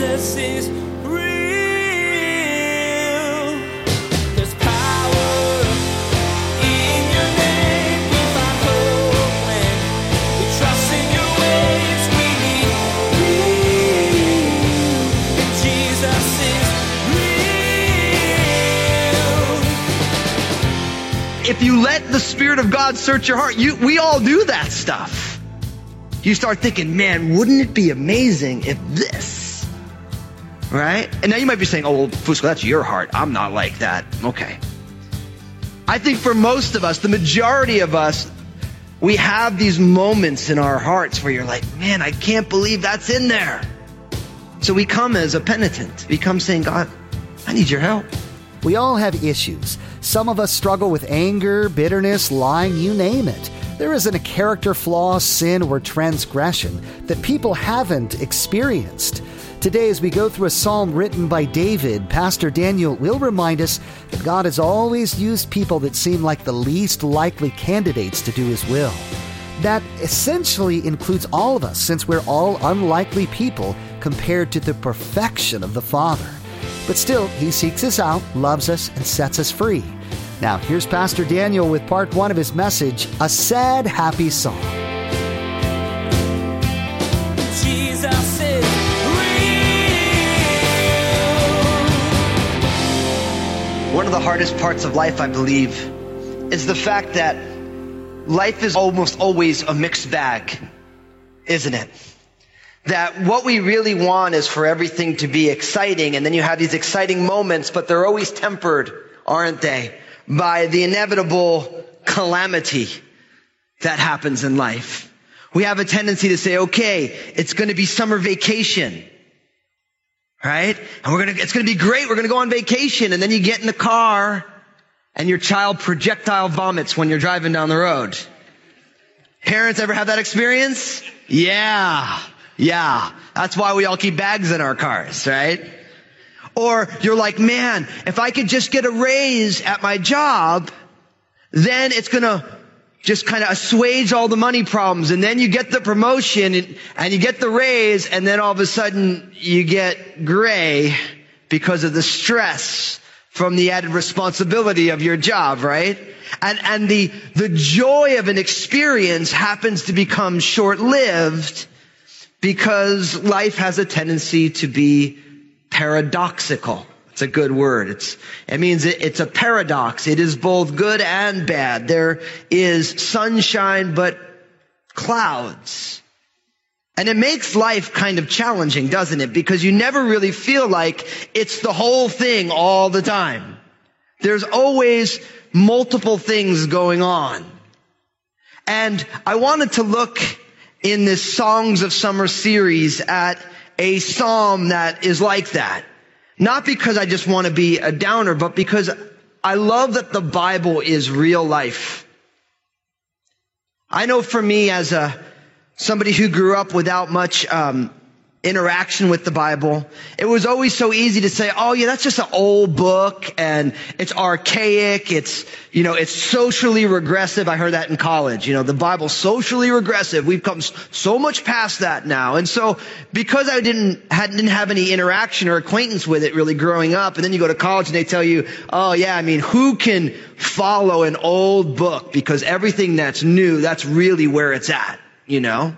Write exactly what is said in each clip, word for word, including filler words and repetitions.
Jesus is If you let the Spirit of God search your heart, you, we all do that stuff. You start thinking, man, wouldn't it be amazing if this, right? And now you might be saying, oh, well, Fusco, that's your heart. I'm not like that. Okay. I think for most of us, the majority of us, we have these moments in our hearts where you're like, man, I can't believe that's in there. So we come as a penitent. We come saying, God, I need your help. We all have issues. Some of us struggle with anger, bitterness, lying, you name it. There isn't a character flaw, sin, or transgression that people haven't experienced. Today, as we go through a psalm written by David, Pastor Daniel will remind us that God has always used people that seem like the least likely candidates to do His will. That essentially includes all of us, since we're all unlikely people compared to the perfection of the Father. But still, He seeks us out, loves us, and sets us free. Now, here's Pastor Daniel with part one of his message, A Sad, Happy Song. Jesus is real. One of the hardest parts of life, I believe, is the fact that life is almost always a mixed bag, isn't it? That what we really want is for everything to be exciting, and then you have these exciting moments, but they're always tempered, aren't they, by the inevitable calamity that happens in life. We have a tendency to say, okay, it's going to be summer vacation, right? And we're going to, it's going to be great. We're going to go on vacation. And then you get in the car and your child projectile vomits when you're driving down the road. Parents ever have that experience? Yeah. Yeah, that's why we all keep bags in our cars, right? Or you're like, man, if I could just get a raise at my job, then it's going to just kind of assuage all the money problems. And then you get the promotion and, and you get the raise, and then all of a sudden you get gray because of the stress from the added responsibility of your job, right? And and the the joy of an experience happens to become short-lived, because life has a tendency to be paradoxical. It's a good word. It's, it means it, it's a paradox. It is both good and bad. There is sunshine, but clouds. And it makes life kind of challenging, doesn't it? Because you never really feel like it's the whole thing all the time. There's always multiple things going on. And I wanted to look in this Songs of Summer series at a psalm that is like that. Not because I just want to be a downer, but because I love that the Bible is real life. I know for me, as a somebody who grew up without much um, interaction with the Bible, it was always so easy to say, oh yeah, that's just an old book and it's archaic. It's, you know, it's socially regressive. I heard that in college, you know, the Bible's socially regressive. We've come so much past that now. And so because I didn't, had, didn't have any interaction or acquaintance with it really growing up, and then you go to college and they tell you, oh yeah, I mean, who can follow an old book? Because everything that's new, that's really where it's at, you know?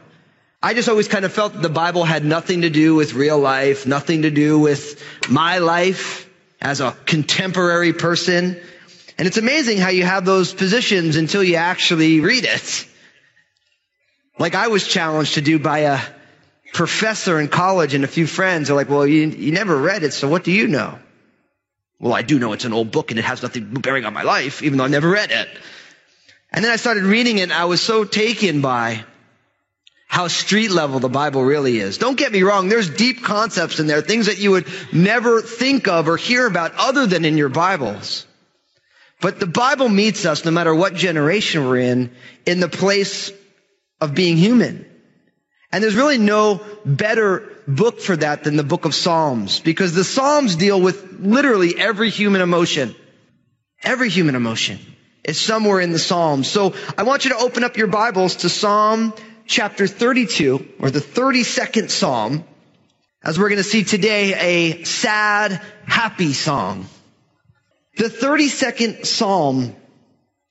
I just always kind of felt the Bible had nothing to do with real life, nothing to do with my life as a contemporary person. And it's amazing how you have those positions until you actually read it. Like I was challenged to do by a professor in college, and a few friends are like, well, you, you never read it, so what do you know? Well, I do know it's an old book and it has nothing bearing on my life, even though I never read it. And then I started reading it, and I was so taken by how street level the Bible really is. Don't get me wrong. There's deep concepts in there, things that you would never think of or hear about other than in your Bibles. But the Bible meets us, no matter what generation we're in, in the place of being human. And there's really no better book for that than the book of Psalms, because the Psalms deal with literally every human emotion. Every human emotion is somewhere in the Psalms. So I want you to open up your Bibles to Psalm chapter thirty-two, or the thirty-second Psalm, as we're going to see today, a sad, happy song. The thirty-second Psalm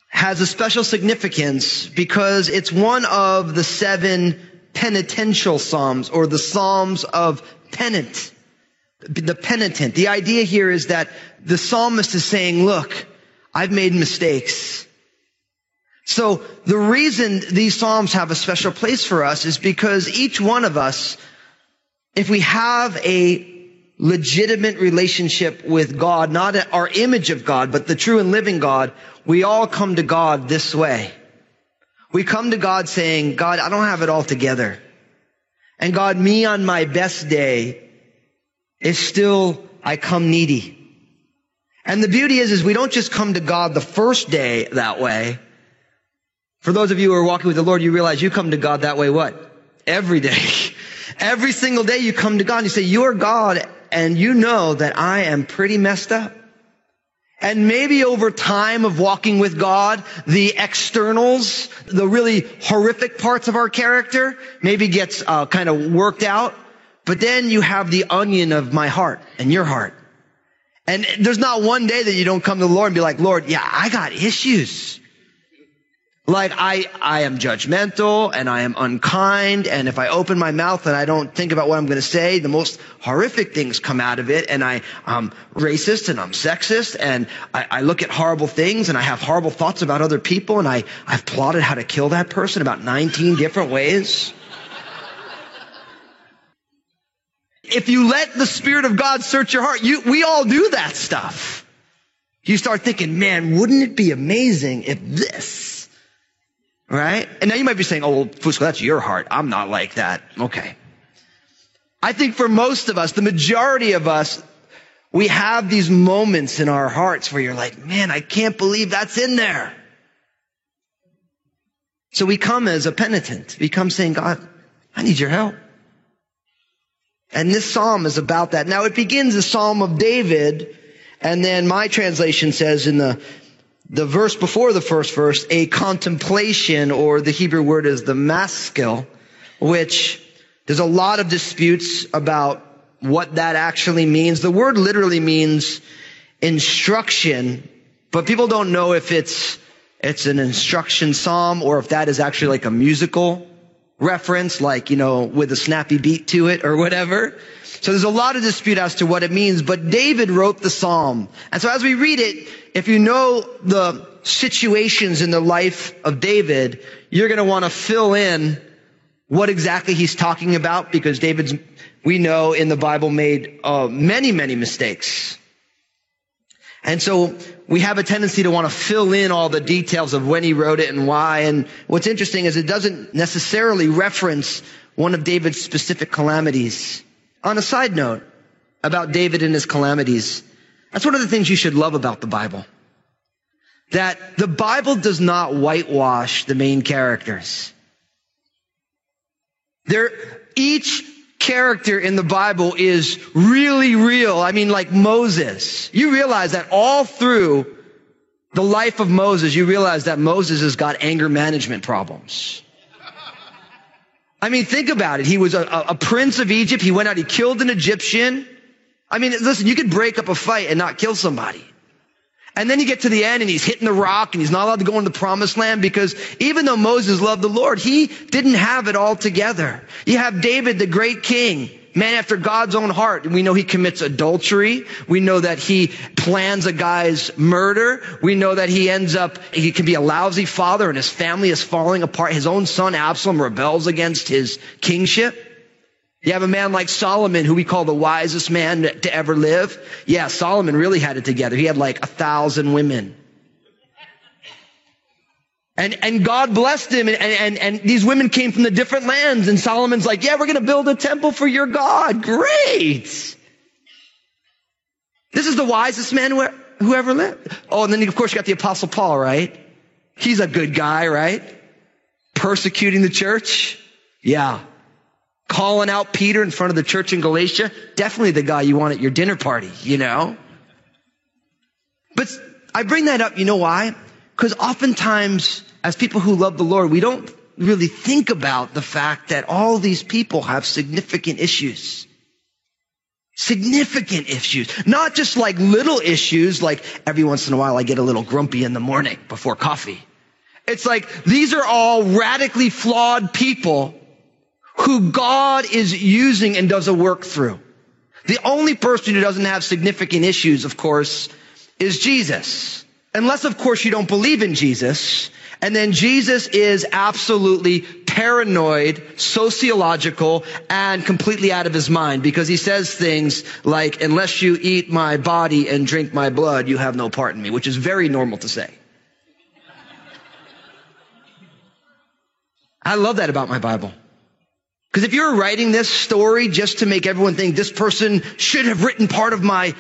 has a special significance because it's one of the seven penitential Psalms, or the Psalms of Penance. The penitent. The idea here is that the psalmist is saying, look, I've made mistakes. So the reason these Psalms have a special place for us is because each one of us, if we have a legitimate relationship with God, not our image of God, but the true and living God, we all come to God this way. We come to God saying, God, I don't have it all together. And God, me on my best day, is still, I come needy. And the beauty is, is we don't just come to God the first day that way. For those of you who are walking with the Lord, you realize you come to God that way what? Every day. Every single day you come to God and you say, you're God, and you know that I am pretty messed up. And maybe over time of walking with God, the externals, the really horrific parts of our character, maybe gets uh, kind of worked out. But then you have the onion of my heart and your heart. And there's not one day that you don't come to the Lord and be like, Lord, yeah, I got issues. Like I, I am judgmental and I am unkind. And if I open my mouth and I don't think about what I'm going to say, the most horrific things come out of it. And I, I'm racist and I'm sexist and I, I look at horrible things and I have horrible thoughts about other people. And I, I've plotted how to kill that person about nineteen different ways. If you let the Spirit of God search your heart, you, we all do that stuff. You start thinking, man, wouldn't it be amazing if this, right? And now you might be saying, oh, well, Fusco, that's your heart. I'm not like that. Okay. I think for most of us, the majority of us, we have these moments in our hearts where you're like, man, I can't believe that's in there. So we come as a penitent. We come saying, God, I need your help. And this psalm is about that. Now, it begins the Psalm of David, and then my translation says in the the verse before the first verse, a contemplation, or the Hebrew word is the maskil, which there's a lot of disputes about what that actually means. The word literally means instruction, but people don't know if it's it's an instruction psalm or if that is actually like a musical reference, like, you know, with a snappy beat to it or whatever. So there's a lot of dispute as to what it means, but David wrote the psalm. And so as we read it, if you know the situations in the life of David, you're going to want to fill in what exactly he's talking about, because David's, we know in the Bible, made uh, many, many mistakes. And so we have a tendency to want to fill in all the details of when he wrote it and why. And what's interesting is it doesn't necessarily reference one of David's specific calamities. On a side note about David and his calamities, that's one of the things you should love about the Bible. That the Bible does not whitewash the main characters. They're, each character in the Bible is really real. I mean, like Moses. You realize that all through the life of Moses, you realize that Moses has got anger management problems. I mean, think about it. He was a, a prince of Egypt. He went out, he killed an Egyptian. I mean, listen, you could break up a fight and not kill somebody. And then you get to the end and he's hitting the rock and he's not allowed to go into the promised land, because even though Moses loved the Lord, he didn't have it all together. You have David, the great king, man after God's own heart. We know he commits adultery. We know that he plans a guy's murder. We know that he ends up, he can be a lousy father and his family is falling apart. His own son Absalom rebels against his kingship. You have a man like Solomon, who we call the wisest man to ever live. Yeah, Solomon really had it together. He had like a thousand women. And and God blessed him, and, and, and these women came from the different lands. And Solomon's like, yeah, we're going to build a temple for your God. Great. This is the wisest man who, who ever lived. Oh, and then, of course, you got the Apostle Paul, right? He's a good guy, right? Persecuting the church. Yeah. Calling out Peter in front of the church in Galatia, definitely the guy you want at your dinner party, you know? But I bring that up, you know why? Because oftentimes, as people who love the Lord, we don't really think about the fact that all these people have significant issues. Significant issues, not just like little issues, like every once in a while I get a little grumpy in the morning before coffee. It's like these are all radically flawed people who God is using and does a work through. The only person who doesn't have significant issues, of course, is Jesus. Unless, of course, you don't believe in Jesus. And then Jesus is absolutely paranoid, sociological, and completely out of his mind, because he says things like, unless you eat my body and drink my blood, you have no part in me, which is very normal to say. I love that about my Bible. Because if you're writing this story just to make everyone think this person should have written part of my,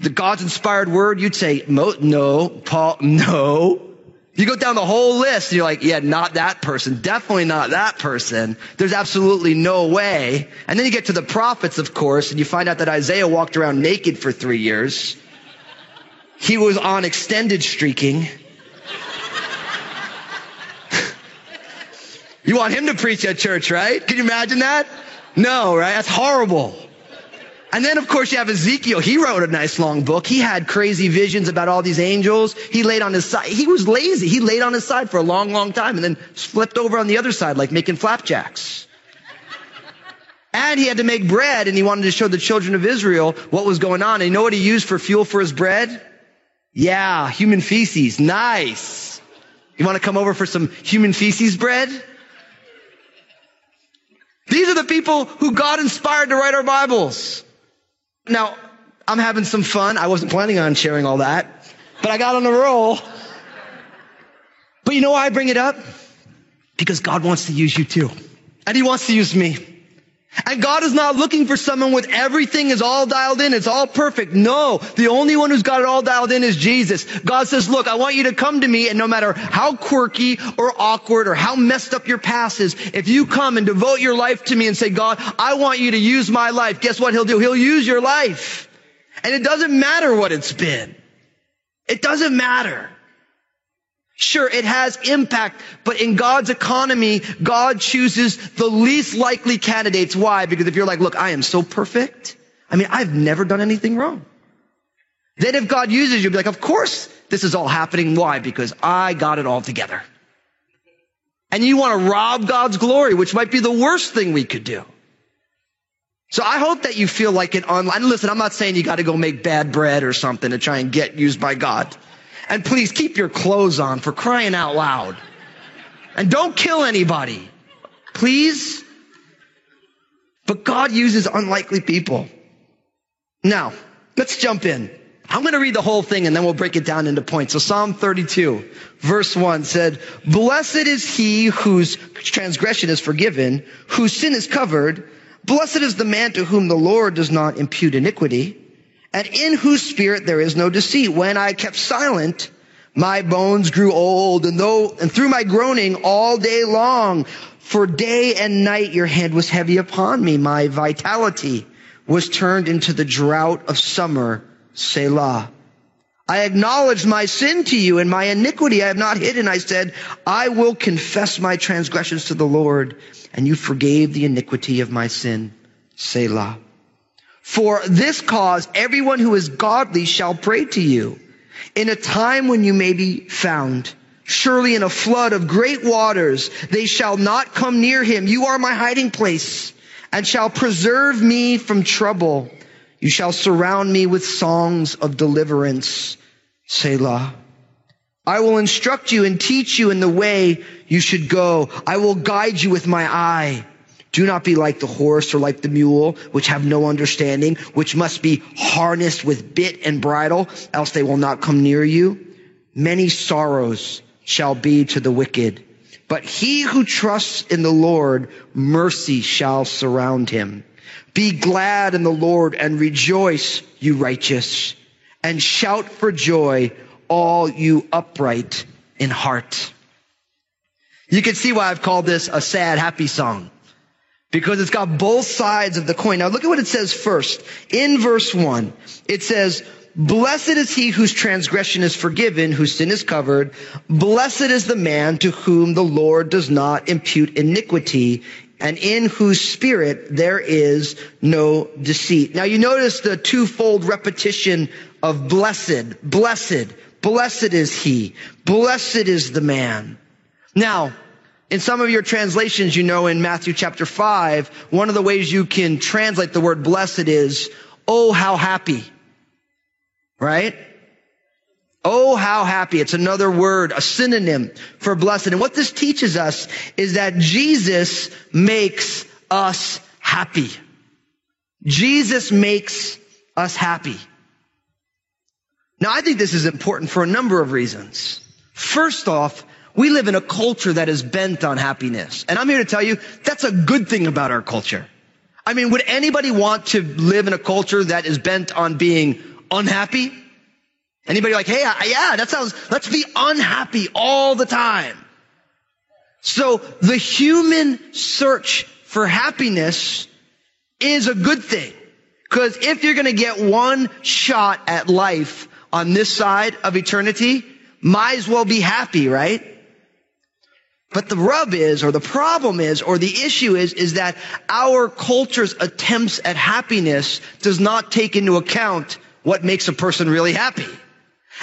the God's inspired word, you'd say, Mo, no, Paul, no. You go down the whole list and you're like, yeah, not that person. Definitely not that person. There's absolutely no way. And then you get to the prophets, of course, and you find out that Isaiah walked around naked for three years. He was on extended streaking. You want him to preach at church, right? Can you imagine that? No, right? That's horrible. And then, of course, you have Ezekiel. He wrote a nice long book. He had crazy visions about all these angels. He laid on his side. He was lazy. He laid on his side for a long, long time and then flipped over on the other side like making flapjacks. And he had to make bread, and he wanted to show the children of Israel what was going on. And you know what he used for fuel for his bread? Yeah, human feces. Nice. You want to come over for some human feces bread? These are the people who God inspired to write our Bibles. Now, I'm having some fun. I wasn't planning on sharing all that, but I got on the roll. But you know why I bring it up? Because God wants to use you too. And he wants to use me. And God is not looking for someone with everything is all dialed in. It's all perfect. No, the only one who's got it all dialed in is Jesus. God says, look, I want you to come to me, and no matter how quirky or awkward or how messed up your past is, if you come and devote your life to me and say, God, I want you to use my life. Guess what he'll do? He'll use your life. And it doesn't matter what it's been. It doesn't matter. Sure, it has impact, but in God's economy, God chooses the least likely candidates. Why? Because if you're like, look, I am so perfect. I mean, I've never done anything wrong. Then if God uses you, you'll be like, of course this is all happening. Why? Because I got it all together. And you want to rob God's glory, which might be the worst thing we could do. So I hope that you feel like an online. Listen, I'm not saying you got to go make bad bread or something to try and get used by God. And please keep your clothes on, for crying out loud. And don't kill anybody, please. But God uses unlikely people. Now, let's jump in. I'm going to read the whole thing and then we'll break it down into points. So Psalm thirty-two, verse one said, blessed is he whose transgression is forgiven, whose sin is covered. Blessed is the man to whom the Lord does not impute iniquity, and in whose spirit there is no deceit. When I kept silent, my bones grew old, and though and through my groaning all day long, for day and night your hand was heavy upon me. My vitality was turned into the drought of summer. Selah. I acknowledged my sin to you, and my iniquity I have not hidden. I said, I will confess my transgressions to the Lord, and you forgave the iniquity of my sin. Selah. For this cause, everyone who is godly shall pray to you in a time when you may be found. Surely in a flood of great waters, they shall not come near him. You are my hiding place and shall preserve me from trouble. You shall surround me with songs of deliverance. Selah. I will instruct you and teach you in the way you should go. I will guide you with my eye. Do not be like the horse or like the mule, which have no understanding, which must be harnessed with bit and bridle, else they will not come near you. Many sorrows shall be to the wicked, but he who trusts in the Lord, mercy shall surround him. Be glad in the Lord and rejoice, you righteous, and shout for joy, all you upright in heart. You can see why I've called this a sad, happy song. Because it's got both sides of the coin. Now look at what it says first. In verse one, it says, blessed is he whose transgression is forgiven, whose sin is covered. Blessed is the man to whom the Lord does not impute iniquity. and in whose spirit there is no deceit. Now you notice the twofold repetition of blessed, blessed, blessed is he, blessed is the man. Now, in some of your translations, you know, in Matthew chapter five, one of the ways you can translate the word blessed is, oh, how happy, right? Oh, how happy. It's another word, a synonym for blessed. And what this teaches us is that Jesus makes us happy. Jesus makes us happy. Now, I think this is important for a number of reasons. First off, we live in a culture that is bent on happiness. And I'm here to tell you, that's a good thing about our culture. I mean, would anybody want to live in a culture that is bent on being unhappy? Anybody like, hey, I, yeah, that sounds, let's be unhappy all the time. So the human search for happiness is a good thing. Because if you're going to get one shot at life on this side of eternity, might as well be happy, right? But the rub is, or the problem is, or the issue is, is that our culture's attempts at happiness does not take into account what makes a person really happy.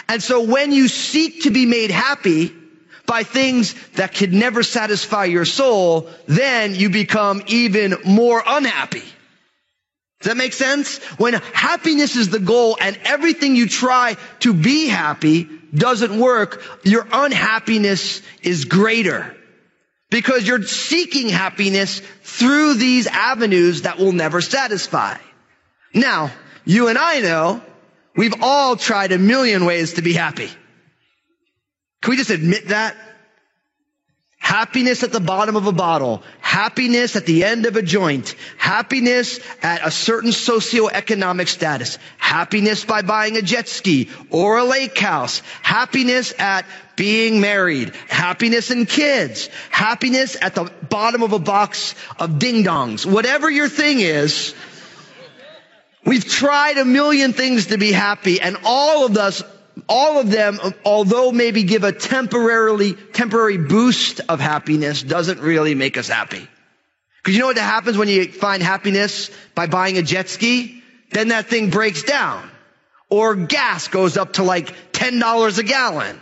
And so when you seek to be made happy by things that could never satisfy your soul, then you become even more unhappy. Does that make sense? When happiness is the goal and everything you try to be happy doesn't work, your unhappiness is greater because you're seeking happiness through these avenues that will never satisfy. Now, you and I know we've all tried a million ways to be happy. Can we just admit that? Happiness at the bottom of a bottle, happiness at the end of a joint, happiness at a certain socioeconomic status, happiness by buying a jet ski or a lake house, happiness at being married, happiness in kids, happiness at the bottom of a box of ding-dongs. Whatever your thing is, we've tried a million things to be happy, and all of us All of them, although maybe give a temporarily, temporary boost of happiness, doesn't really make us happy. Because you know what happens when you find happiness by buying a jet ski? Then that thing breaks down. Or gas goes up to like ten dollars a gallon.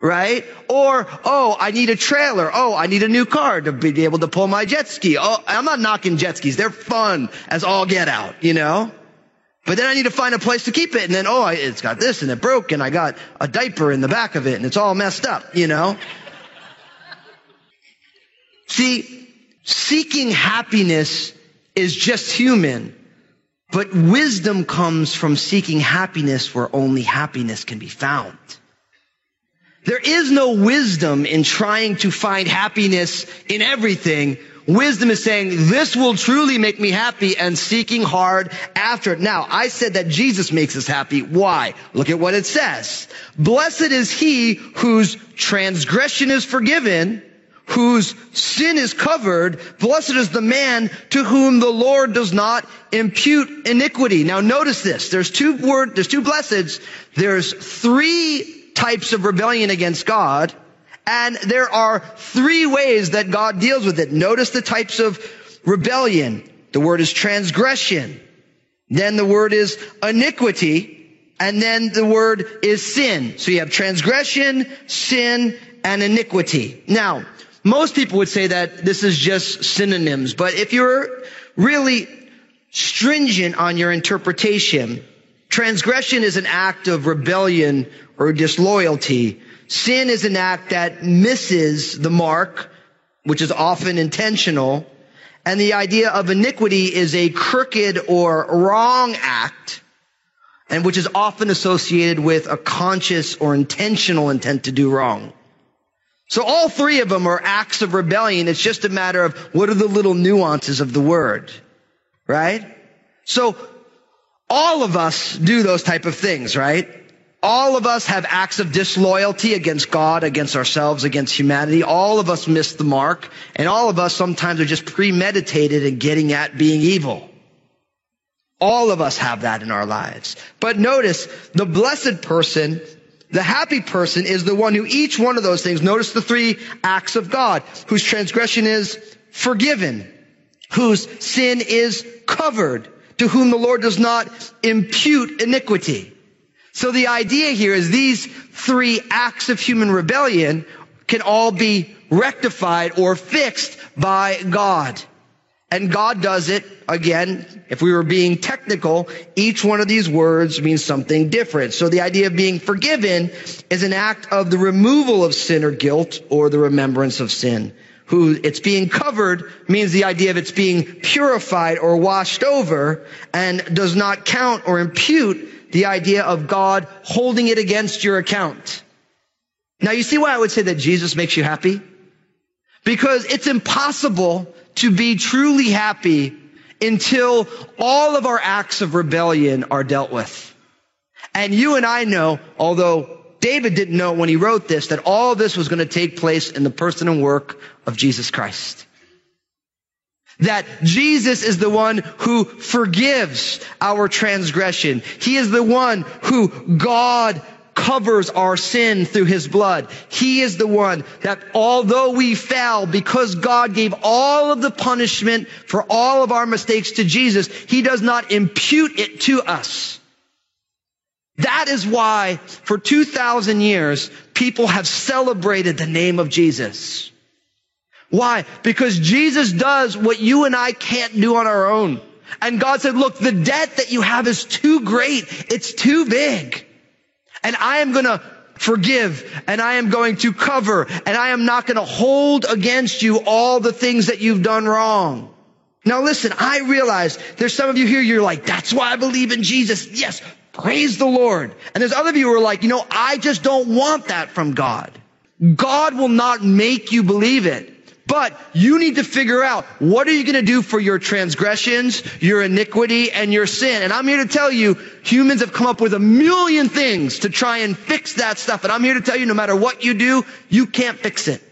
Right? Or, oh, I need a trailer. Oh, I need a new car to be able to pull my jet ski. Oh, I'm not knocking jet skis. They're fun as all get out, you know? But then I need to find a place to keep it. And then, oh, it's got this and it broke and I got a diaper in the back of it and it's all messed up, you know? See, seeking happiness is just human, but wisdom comes from seeking happiness where only happiness can be found. There is no wisdom in trying to find happiness in everything. Wisdom is saying, this will truly make me happy, and seeking hard after it. Now, I said that Jesus makes us happy. Why? Look at what it says. Blessed is he whose transgression is forgiven, whose sin is covered. Blessed is the man to whom the Lord does not impute iniquity. Now, notice this. There's two word, there's two blesseds. There's three types of rebellion against God. And there are three ways that God deals with it. Notice the types of rebellion. The word is transgression. Then the word is iniquity. And then the word is sin. So you have transgression, sin, and iniquity. Now, most people would say that this is just synonyms. But if you're really stringent on your interpretation, transgression is an act of rebellion or disloyalty. Sin is an act that misses the mark, which is often intentional. And the idea of iniquity is a crooked or wrong act, and which is often associated with a conscious or intentional intent to do wrong. So all three of them are acts of rebellion. It's just a matter of what are the little nuances of the word, right? So all of us do those type of things, right? All of us have acts of disloyalty against God, against ourselves, against humanity. All of us miss the mark. And all of us sometimes are just premeditated in getting at being evil. All of us have that in our lives. But notice, the blessed person, the happy person, is the one who each one of those things, notice the three acts of God, whose transgression is forgiven, whose sin is covered, to whom the Lord does not impute iniquity. So the idea here is these three acts of human rebellion can all be rectified or fixed by God. And God does it, again, if we were being technical, each one of these words means something different. So the idea of being forgiven is an act of the removal of sin or guilt or the remembrance of sin. Who it's being covered means the idea of it's being purified or washed over, and does not count or impute the idea of God holding it against your account. Now, you see why I would say that Jesus makes you happy? Because it's impossible to be truly happy until all of our acts of rebellion are dealt with. And you and I know, although David didn't know when he wrote this, that all this was going to take place in the person and work of Jesus Christ. That Jesus is the one who forgives our transgression. He is the one who God covers our sin through his blood. He is the one that, although we fell, because God gave all of the punishment for all of our mistakes to Jesus, he does not impute it to us. That is why for two thousand years, people have celebrated the name of Jesus. Why? Because Jesus does what you and I can't do on our own. And God said, look, the debt that you have is too great. It's too big. And I am going to forgive, and I am going to cover, and I am not going to hold against you all the things that you've done wrong. Now listen, I realize there's some of you here, you're like, that's why I believe in Jesus. Yes, praise the Lord. And there's other of you who are like, you know, I just don't want that from God. God will not make you believe it. But you need to figure out, what are you going to do for your transgressions, your iniquity, and your sin? And I'm here to tell you, humans have come up with a million things to try and fix that stuff. And I'm here to tell you, no matter what you do, you can't fix it.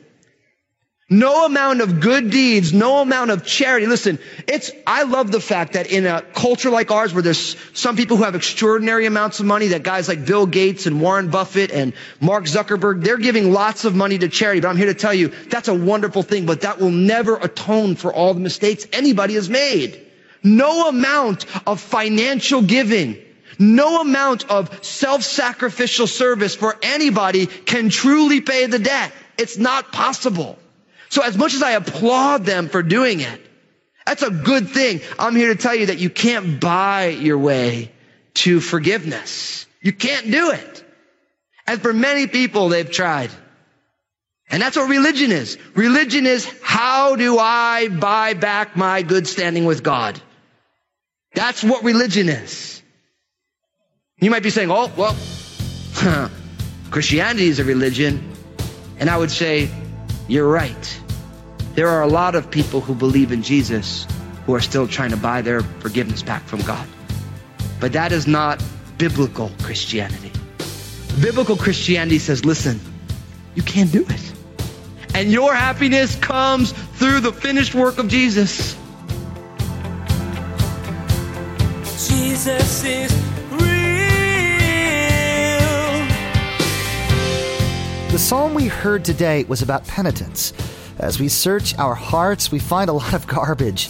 No amount of good deeds, no amount of charity. Listen, it's, I love the fact that in a culture like ours, where there's some people who have extraordinary amounts of money, that guys like Bill Gates and Warren Buffett and Mark Zuckerberg, they're giving lots of money to charity. But I'm here to tell you, that's a wonderful thing, but that will never atone for all the mistakes anybody has made. No amount of financial giving, no amount of self-sacrificial service for anybody can truly pay the debt. It's not possible. So as much as I applaud them for doing it, that's a good thing. I'm here to tell you that you can't buy your way to forgiveness. You can't do it. And for many people, they've tried. And that's what religion is. Religion is, how do I buy back my good standing with God? That's what religion is. You might be saying, oh, well, huh, Christianity is a religion. And I would say, you're right. There are a lot of people who believe in Jesus who are still trying to buy their forgiveness back from God. But that is not biblical Christianity. Biblical Christianity says, listen, you can't do it. And your happiness comes through the finished work of Jesus. Jesus is real. The psalm we heard today was about penitence. As we search our hearts, we find a lot of garbage.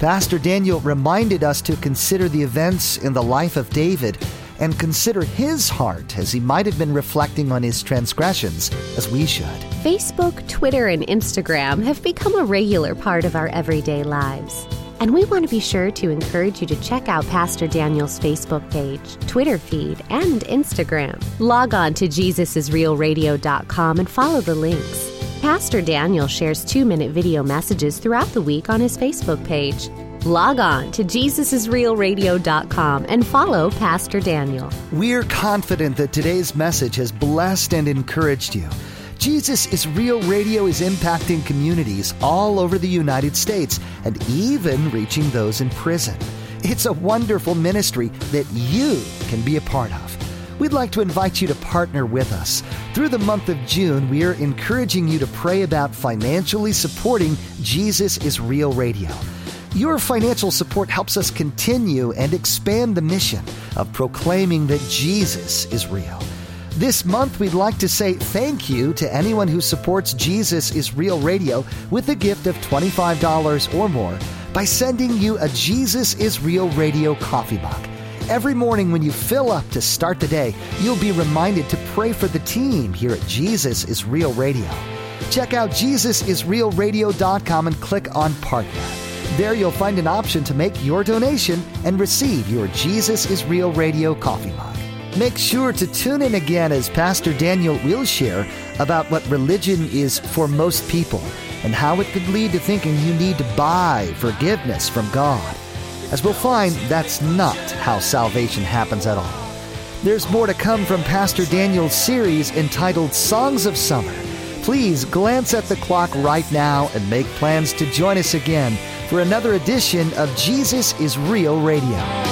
Pastor Daniel reminded us to consider the events in the life of David and consider his heart, as he might have been reflecting on his transgressions, as we should. Facebook, Twitter, and Instagram have become a regular part of our everyday lives. And we want to be sure to encourage you to check out Pastor Daniel's Facebook page, Twitter feed, and Instagram. Log on to Jesus Is Real Radio dot com and follow the links. Pastor Daniel shares two-minute video messages throughout the week on his Facebook page. Log on to Jesus Is Real Radio dot com and follow Pastor Daniel. We're confident that today's message has blessed and encouraged you. Jesus Is Real Radio is impacting communities all over the United States and even reaching those in prison. It's a wonderful ministry that you can be a part of. We'd like to invite you to partner with us. Through the month of June, we are encouraging you to pray about financially supporting Jesus Is Real Radio. Your financial support helps us continue and expand the mission of proclaiming that Jesus is real. This month, we'd like to say thank you to anyone who supports Jesus is Real Radio with a gift of twenty-five dollars or more by sending you a Jesus is Real Radio coffee mug. Every morning when you fill up to start the day, you'll be reminded to pray for the team here at Jesus is Real Radio. Check out Jesus is real radio dot com and click on Partner. There you'll find an option to make your donation and receive your Jesus is Real Radio coffee mug. Make sure to tune in again as Pastor Daniel will share about what religion is for most people and how it could lead to thinking you need to buy forgiveness from God. As we'll find, that's not how salvation happens at all. There's more to come from Pastor Daniel's series entitled Songs of Summer. Please glance at the clock right now and make plans to join us again for another edition of Jesus is Real Radio.